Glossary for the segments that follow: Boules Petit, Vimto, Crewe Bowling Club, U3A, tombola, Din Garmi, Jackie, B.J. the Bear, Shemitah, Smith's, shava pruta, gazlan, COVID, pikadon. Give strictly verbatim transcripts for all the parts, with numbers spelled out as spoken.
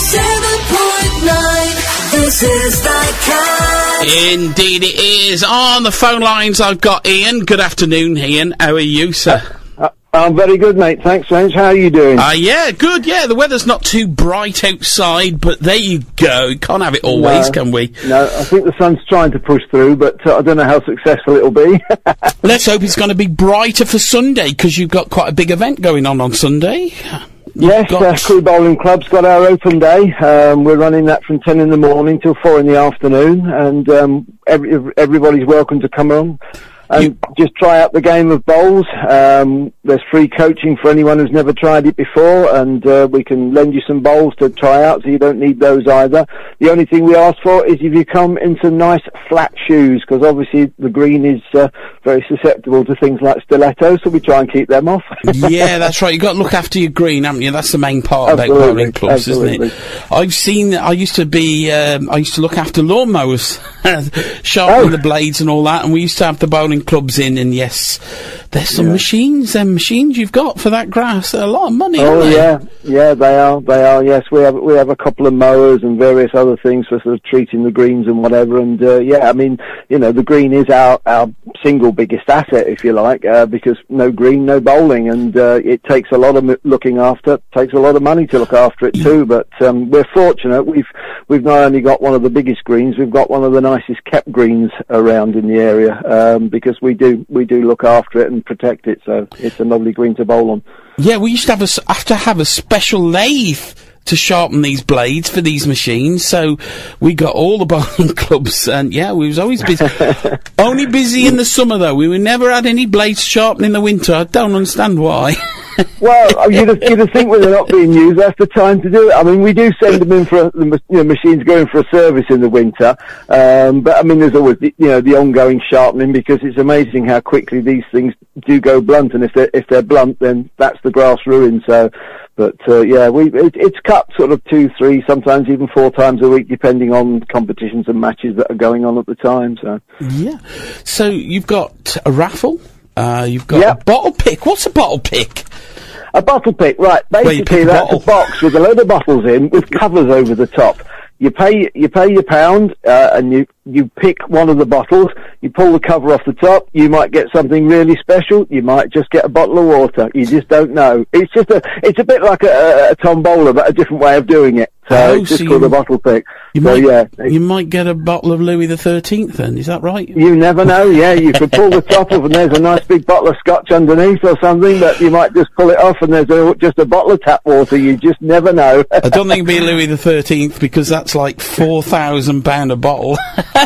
ninety-seven point nine, this is the cat. Indeed it is. On the phone lines I've got Ian. Good afternoon, Ian. How are you, sir? Uh, uh, I'm very good, mate. Thanks, Lance. How are you doing? Uh, yeah, good, yeah. The weather's not too bright outside, but there you go. We can't have it always, no, can we? No, I think the sun's trying to push through, but uh, I don't know how successful it'll be. Let's hope it's going to be brighter for Sunday, because you've got quite a big event going on on Sunday. Yes, uh, Crewe Bowling Club's got our open day. Um, we're running that from ten in the morning till four in the afternoon, and um, every, everybody's welcome to come on and you just try out the game of bowls. Um, there's free coaching for anyone who's never tried it before, and uh, we can lend you some bowls to try out, so you don't need those either. The only thing we ask for is if you come in some nice flat shoes, because obviously the green is uh, very susceptible to things like stilettos, so we try and keep them off. Yeah, that's right. You've got to look after your green, haven't you? That's the main part about bowling clubs, absolutely, isn't it? I've seen, I used to be, um, I used to look after lawnmowers, sharpening oh. the blades and all that, and we used to have the bowling clubs in, and yes, there's some yeah. machines, them machines you've got for that grass. They're a lot of money, oh, aren't they? yeah, yeah, they are, they are, yes. We have we have a couple of mowers and various other things for sort of treating the greens and whatever, and uh, yeah, I mean, you know, the green is our, our single biggest asset, if you like, uh, because no green, no bowling, and uh, it takes a lot of m looking after, takes a lot of money to look after it too, but um, we're fortunate, we've we've not only got one of the biggest greens, we've got one of the nicest kept greens around in the area, um, because we do we do look after it and protect it, so it's a lovely green to bowl on. Yeah, we used to have, a, have to have a special lathe to sharpen these blades for these machines, so we got all the bowling clubs, and yeah, we was always busy. Only busy in the summer, though. We, we never had any blades sharpened in the winter. I don't understand why. Well, you'd have, you'd have think when they're not being used, that's the time to do it. I mean, we do send them in for, a, you know, machines going for a service in the winter, um, but I mean, there's always, the, you know, the ongoing sharpening, because it's amazing how quickly these things do go blunt, and if they're, if they're blunt, then that's the grass ruined, so, but, uh, yeah, we, it, it's cut sort of two, three, sometimes even four times a week, depending on competitions and matches that are going on at the time, so. Yeah. So, you've got a raffle? Uh, you've got yep. a bottle pick. What's a bottle pick? A bottle pick, right. Basically, well, that's a, a box with a load of bottles in, with covers over the top. You pay, you pay your pound, uh, and you, you pick one of the bottles, you pull the cover off the top, you might get something really special, you might just get a bottle of water, you just don't know. It's just a, it's a bit like a, a tombola, but a different way of doing it. So oh, it's just so called a bottle pick. You, so, might, yeah, you might get a bottle of Louis the Thirteenth then, is that right? You never know, yeah, you could pull the top off and there's a nice big bottle of scotch underneath or something, but you might just pull it off and there's a, just a bottle of tap water, you just never know. I don't think it'd be Louis the Thirteenth, because that's like four thousand pound a bottle.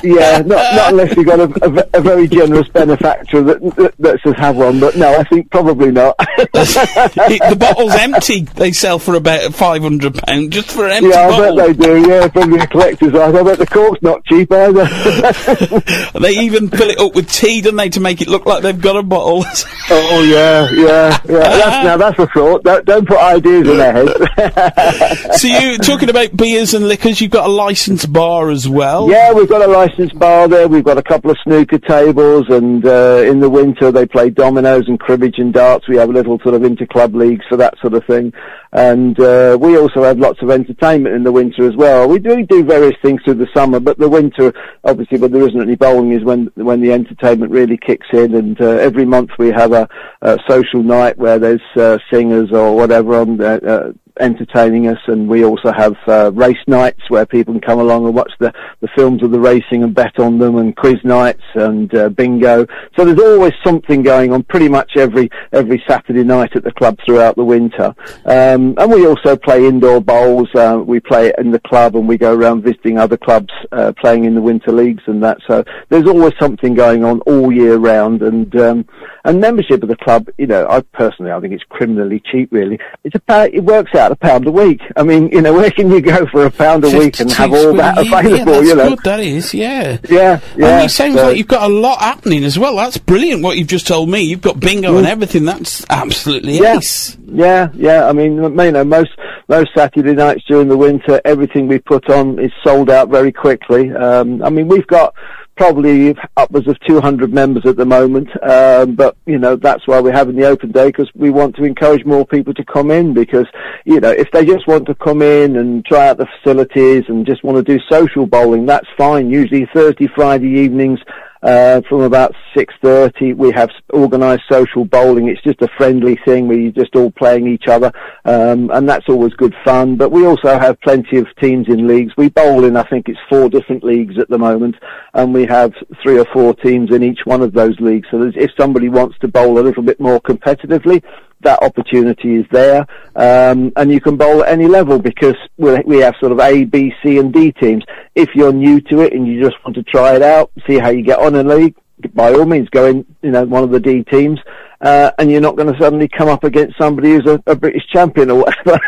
Yeah, not, not unless you've got a, a, a very generous benefactor that, that that says have one. But no, I think probably not. it, the bottle's empty. They sell for about five hundred pound just for an empty yeah, bottle. Yeah, I bet they do. Yeah, probably a collector's item. I bet the cork's not cheap either. They even fill it up with tea, don't they, to make it look like they've got a bottle. Oh yeah, yeah, yeah. That's, now that's a thought. Don't, don't put ideas in their heads. So you talking about beers and liquors? You've got a licensed bar as well. Yeah, we've got a licensed bar there. We've got a couple of snooker tables, and uh, in the winter they play dominoes and cribbage and darts. We have a little sort of inter-club leagues for that sort of thing. And uh, we also have lots of entertainment in the winter as well. We do, we do various things through the summer, but the winter, obviously, but there isn't any bowling, is when when the entertainment really kicks in. And uh, every month we have a, a social night where there's uh, singers or whatever on the, uh, entertaining us, and we also have uh, race nights where people can come along and watch the, the films of the racing and bet on them, and quiz nights and uh, bingo. So there's always something going on pretty much every every Saturday night at the club throughout the winter. Um, and we also play indoor bowls. Uh, we play in the club and we go around visiting other clubs uh, playing in the winter leagues and that. So there's always something going on all year round. And um, and membership of the club, you know, I personally, I think it's criminally cheap, really. It's about, it works out a pound a week. I mean, you know, where can you go for a pound a week and have all that available, yeah, that's you know? Good, that is, yeah. Yeah, yeah. And it sounds so. like you've got a lot happening as well. That's brilliant what you've just told me. You've got bingo mm. and everything. That's absolutely yeah. ace. Yeah, yeah. I mean, you know, most most Saturday nights during the winter, everything we put on is sold out very quickly. Um, I mean, we've got probably upwards of two hundred members at the moment, um, but, you know, that's why we're having the open day, because we want to encourage more people to come in, because, you know, if they just want to come in and try out the facilities and just want to do social bowling, that's fine. Usually Thursday, Friday evenings, uh, from about six thirty, we have organised social bowling. It's just a friendly thing where you're just all playing each other, um, and that's always good fun. But we also have plenty of teams in leagues. We bowl in, I think it's four different leagues at the moment, and we have three or four teams in each one of those leagues. So if somebody wants to bowl a little bit more competitively, that opportunity is there, um, and you can bowl at any level, because we have sort of A, B, C and D teams. If you're new to it and you just want to try it out, see how you get on in the league, by all means go in, you know, one of the D teams, uh, and you're not going to suddenly come up against somebody who's a, a British champion or whatever.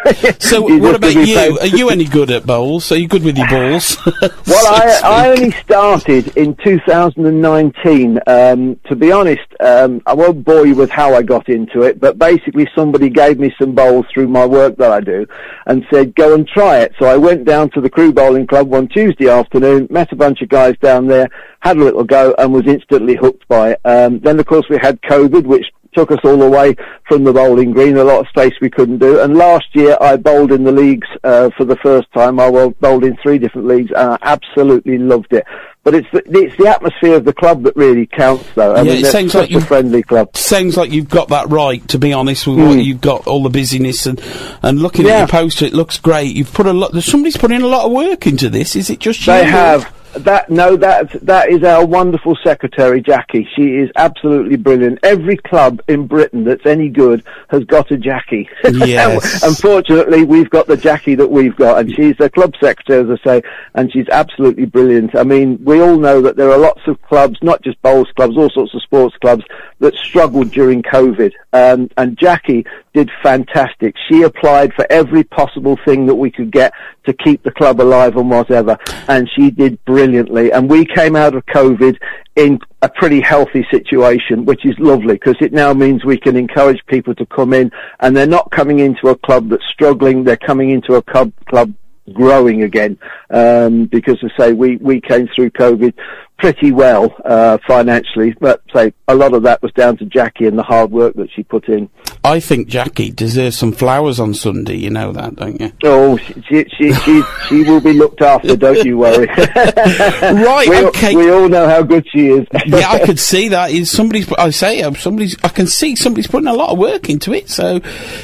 So what about you? Playing. Are you any good at bowls? Are you good with your balls? Well, so I, I only started in two thousand nineteen. Um, to be honest, um, I won't bore you with how I got into it, but basically somebody gave me some bowls through my work that I do and said, go and try it. So I went down to the Crewe Bowling Club one Tuesday afternoon, met a bunch of guys down there, had a little go, and was instantly hooked by it. Um, then, of course, we had COVID, which took us all away from the bowling green, a lot of space we couldn't do. And last year I bowled in the leagues uh, for the first time. I bowled in three different leagues, and I absolutely loved it. But it's the, it's the atmosphere of the club that really counts, though. I yeah, mean, it sounds such like a friendly club. Sounds like you've got that right, to be honest, with mm. what you've got, all the busyness, and, and looking yeah. at your poster, it looks great. You've put a lot, somebody's put in a lot of work into this, is it just you? They have. That, no, that, that is our wonderful secretary, Jackie. She is absolutely brilliant. Every club in Britain that's any good has got a Jackie. Yes. Unfortunately, we've got the Jackie that we've got, and she's the club secretary, as I say, and she's absolutely brilliant. I mean, we all know that there are lots of clubs, not just bowls clubs, all sorts of sports clubs, that struggled during COVID. Um, and Jackie did fantastic. She applied for every possible thing that we could get to keep the club alive and whatever, and she did brilliantly. And we came out of COVID in a pretty healthy situation, which is lovely, because it now means we can encourage people to come in, and they're not coming into a club that's struggling, they're coming into a club, club growing again, um, because, as I say, we, we came through COVID pretty well uh, financially, but say a lot of that was down to Jackie and the hard work that she put in. I think Jackie deserves some flowers on Sunday. You know that, don't you? Oh, she she she, she, she will be looked after. Don't you worry. Right. We, okay. We all know how good she is. Yeah, I could see that. Is somebody's? I say somebody's. I can see somebody's putting a lot of work into it. So,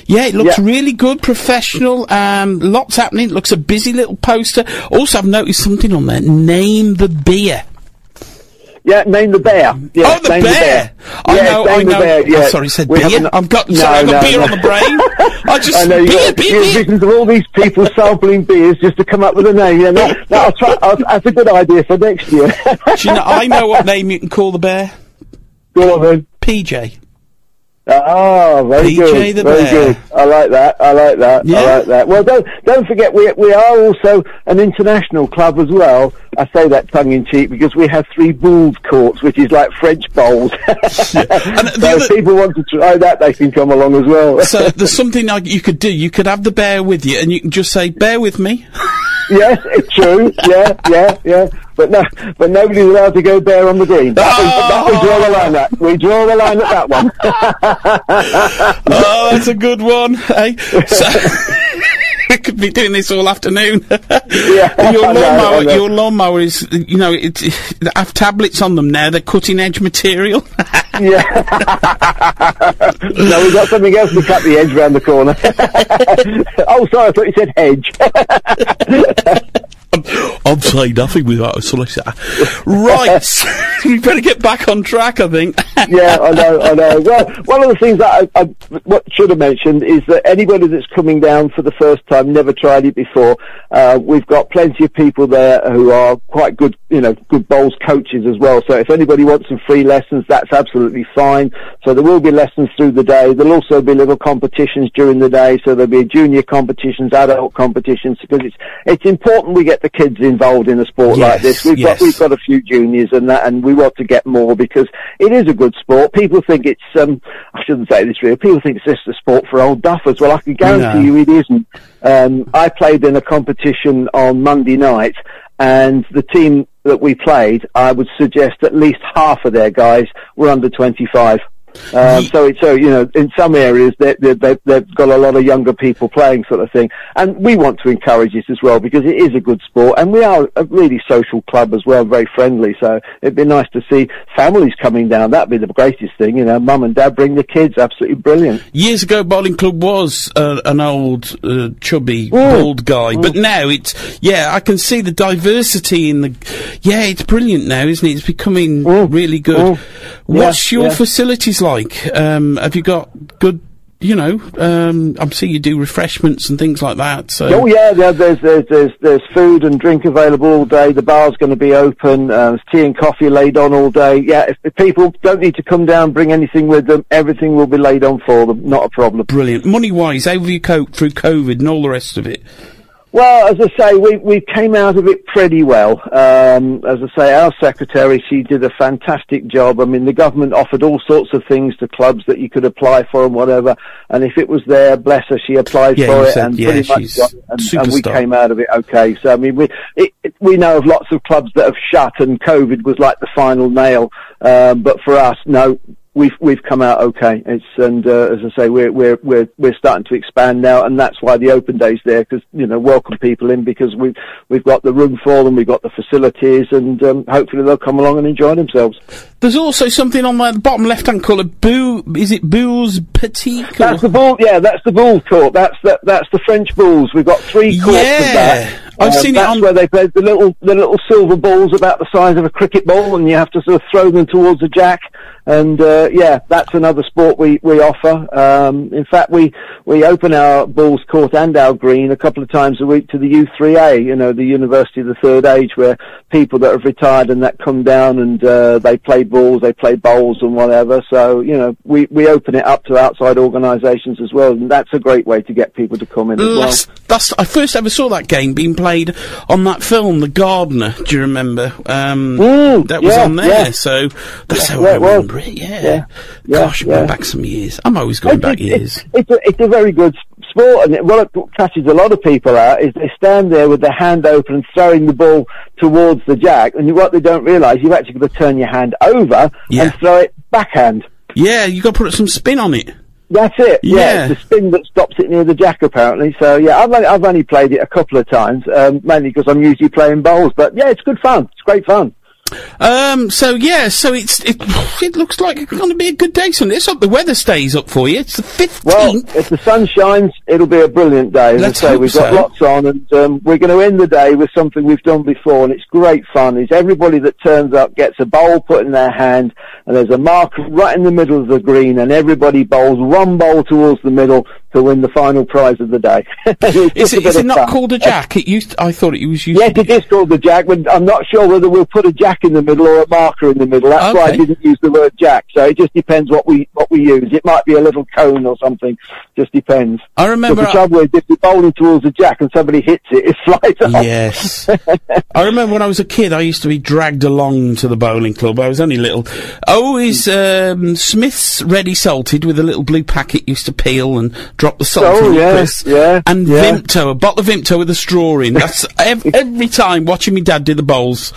yeah, it looks yeah. really good, professional. Um, lots happening. It looks a busy little poster. Also, I've noticed something on there. Name the beer. Yeah, Name the Bear. Yeah, oh, the Name Bear! I yeah, know, I know. Bear, yeah. I'm sorry, you said we beer. I've got, no, sorry, I've got no, beer no. on the brain. I just, I know, beer, got, beer, beer. Visions of all these people sampling beers just to come up with a name. Yeah, that, that'll try, I'll, that's a good idea for next year. Do you know, I know what name you can call the bear. Go on, then. P J. Oh, very B J good, the very bear. good. I like that. I like that. Yeah. I like that. Well, don't don't forget we we are also an international club as well. I say that tongue in cheek because we have three bowls courts, which is like French bowls. Yeah. And so if people want to try that, they can come along as well. So there's something like you could do. You could have the bear with you, and you can just say, "Bear with me." Yes, it's true. Yeah, yeah, yeah. But no, but nobody's allowed to go bear on the green. That, oh! is, that we draw the line at. We draw the line at that one. Oh, that's a good one. Hey, so, I could be doing this all afternoon. Yeah, your lawnmower, your lawnmower is, you know, it's, I have tablets on them now. They're cutting edge material. Yeah. No, we've got something else to cut the edge round the corner. Oh, sorry, I thought you said hedge. I'd say nothing without a solicitor. Right, we better get back on track, I think. Yeah, I know, I know. Well, one of the things that I, I what should have mentioned is that anybody that's coming down for the first time, never tried it before, uh, we've got plenty of people there who are quite good, you know, good bowls coaches as well. So if anybody wants some free lessons, that's absolutely fine. So there will be lessons through the day. There'll also be little competitions during the day. So there'll be junior competitions, adult competitions, because it's it's important we get the kids involved in a sport yes, like this. We've yes. got we've got a few juniors and that, and we want to get more because it is a good sport. People think it's um I shouldn't say this really. People think it's just a sport for old duffers. Well, I can guarantee no. you it isn't. Um, I played in a competition on Monday night. and the team that we played, I would suggest at least half of their guys were under twenty-five. Um, so, it, so you know, in some areas they, they, they, they've got a lot of younger people playing, sort of thing. And we want to encourage it as well, because it is a good sport, and we are a really social club as well, very friendly. So it'd be nice to see families coming down. That'd be the greatest thing, you know. Mum and Dad bring the kids. Absolutely brilliant. Years ago, Bowling Club was uh, an old, uh, chubby, mm. bald guy, mm. but now it's yeah. I can see the diversity in the. Yeah, it's brilliant now, isn't it? It's becoming mm. really good. Mm. What's yeah, your yeah. facilities like? Um, have you got good, you know, um, I'm seeing you do refreshments and things like that, so... Oh, yeah, there, there's, there's, there's, there's food and drink available all day, the bar's going to be open, uh, there's tea and coffee laid on all day. Yeah, if, if people don't need to come down, bring anything with them, everything will be laid on for them, not a problem. Brilliant. Money-wise, how have you coped through COVID and all the rest of it? Well, as I say, we, we came out of it pretty well. Um, as I say, our secretary, she did a fantastic job. I mean, the government offered all sorts of things to clubs that you could apply for and whatever. And if it was there, bless her, she applied yeah, for it said, and yeah, pretty much got it. And, and we came out of it okay. So, I mean, we it, it, we know of lots of clubs that have shut, and COVID was like the final nail. Um, but for us, no. We've we've come out okay. It's and uh, as I say, we're we're we're we're starting to expand now, and that's why the open days there, because you know welcome people in, because we've we've got the room for them, we've got the facilities, and um, hopefully they'll come along and enjoy themselves. There's also something on the bottom left hand corner. Boo, is it Boules Petit? That's the ball. Yeah, that's the ball court. That's that that's the French balls. We've got three courts yeah. of that. I've um, seen that's it on where they play the little the little silver balls about the size of a cricket ball, and you have to sort of throw them towards a jack. And uh, yeah, that's another sport we we offer. Um, in fact, we we open our balls court and our green a couple of times a week to the U three A, you know, the University of the Third Age, where people that have retired and that come down and uh, they play balls, they play bowls and whatever. So you know, we we open it up to outside organisations as well, and that's a great way to get people to come in as well. That's, that's I first ever saw that game being played on that film, The Gardener. Do you remember? Um, Ooh, that was yeah, on there. Yeah. So that's yeah, how yeah, I remember. It, yeah. yeah, gosh, yeah. going back some years. I'm always going it's, back it's, years. It's a, it's a very good sport, and it, what it catches a lot of people out is they stand there with their hand open and throwing the ball towards the jack, and what they don't realise, you've actually got to turn your hand over yeah. and throw it backhand. Yeah, you've got to put some spin on it. That's it. Yeah. yeah, it's the spin that stops it near the jack, apparently. So yeah, I've only, I've only played it a couple of times, um, mainly because I'm usually playing bowls. But yeah, it's good fun. It's great fun. Um, so yeah, so it's, it, it looks like it's gonna be a good day Sunday. It's up, the weather stays up for you. It's the fifteenth. Well, if the sun shines, it'll be a brilliant day. Let's so hope we've got so. lots on, and um, we're gonna end the day with something we've done before, and it's great fun. Is everybody that turns up gets a bowl put in their hand, and there's a mark right in the middle of the green, and everybody bowls one bowl towards the middle to win the final prize of the day. Is it, is it not fun. called a jack? It used to, I thought it was used Yes, to be. It is called the jack, but I'm not sure whether we'll put a jack in the middle or a marker in the middle. That's okay. why I didn't use the word jack. So it just depends what we what we use. It might be a little cone or something. Just depends. I remember... But the trouble I, is, if you're bowling towards a jack and somebody hits it, it flies off. Yes. I remember when I was a kid, I used to be dragged along to the bowling club. I was only little. Always, um, Smith's ready salted with a little blue packet used to peel and... Drop the salt oh, in yeah, Chris. Yeah, and yeah. Vimto, a bottle of Vimto with a straw in. That's ev every time watching me dad do the bowls.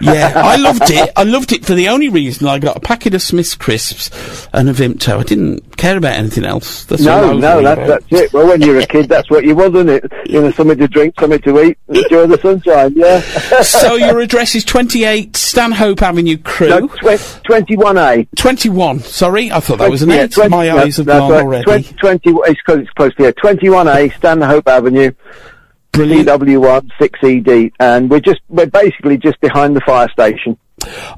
Yeah, I loved it. I loved it for the only reason I got a packet of Smith's crisps and a Vimto. I didn't care about anything else. That's no, no, that's, that's it. Well, when you're a kid, that's what you was, isn't it? You know, something to drink, something to eat, enjoy the sunshine, yeah. So your address is twenty-eight Stanhope Avenue, Crewe. No, tw twenty-one A. twenty-one, sorry. I thought that was an yeah, eight. twenty, My no, eyes have gone right. already. twenty, twenty, because it's close to here. twenty-one A, Stanhope Avenue, C W one six E D, and we're just we're basically just behind the fire station.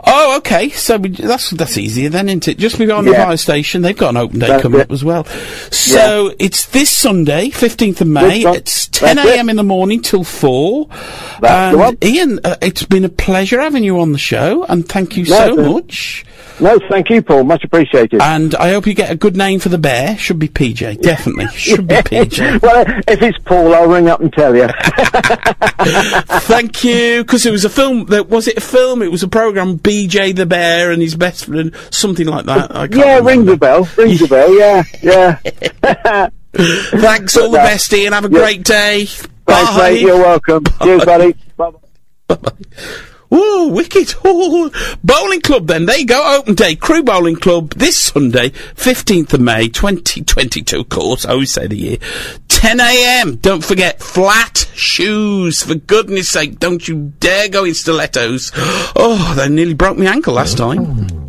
Oh, okay. So we, that's that's easier then, isn't it? Just behind yeah. the fire station. They've got an open day that's coming it. up as well. So yeah. it's this Sunday, fifteenth of May. It's ten A M in the morning till four. That's and the one. Ian, uh, it's been a pleasure having you on the show, and thank you yeah, so much. No, thank you, Paul. Much appreciated. And I hope you get a good name for the bear. Should be P J. Definitely. Should be P J. Well, if it's Paul, I'll ring up and tell you. Thank you. Because it was a film that, was it a film? It was a programme, B J the Bear and his best friend, something like that. I can't yeah, remember. Ring the bell. Ring the bell, yeah. Yeah. Thanks. All the best, Ian. Have a yeah. great day. Thanks, Bye. mate. You're welcome. Bye. Cheers, buddy. Bye-bye. Ooh, wicked. Ooh. Bowling club then. There you go. Open day. Crewe Bowling Club this Sunday, fifteenth of May, twenty twenty-two. Of course, I always say the year. ten a.m. Don't forget, flat shoes. For goodness sake, don't you dare go in stilettos. Oh, they nearly broke my ankle last time.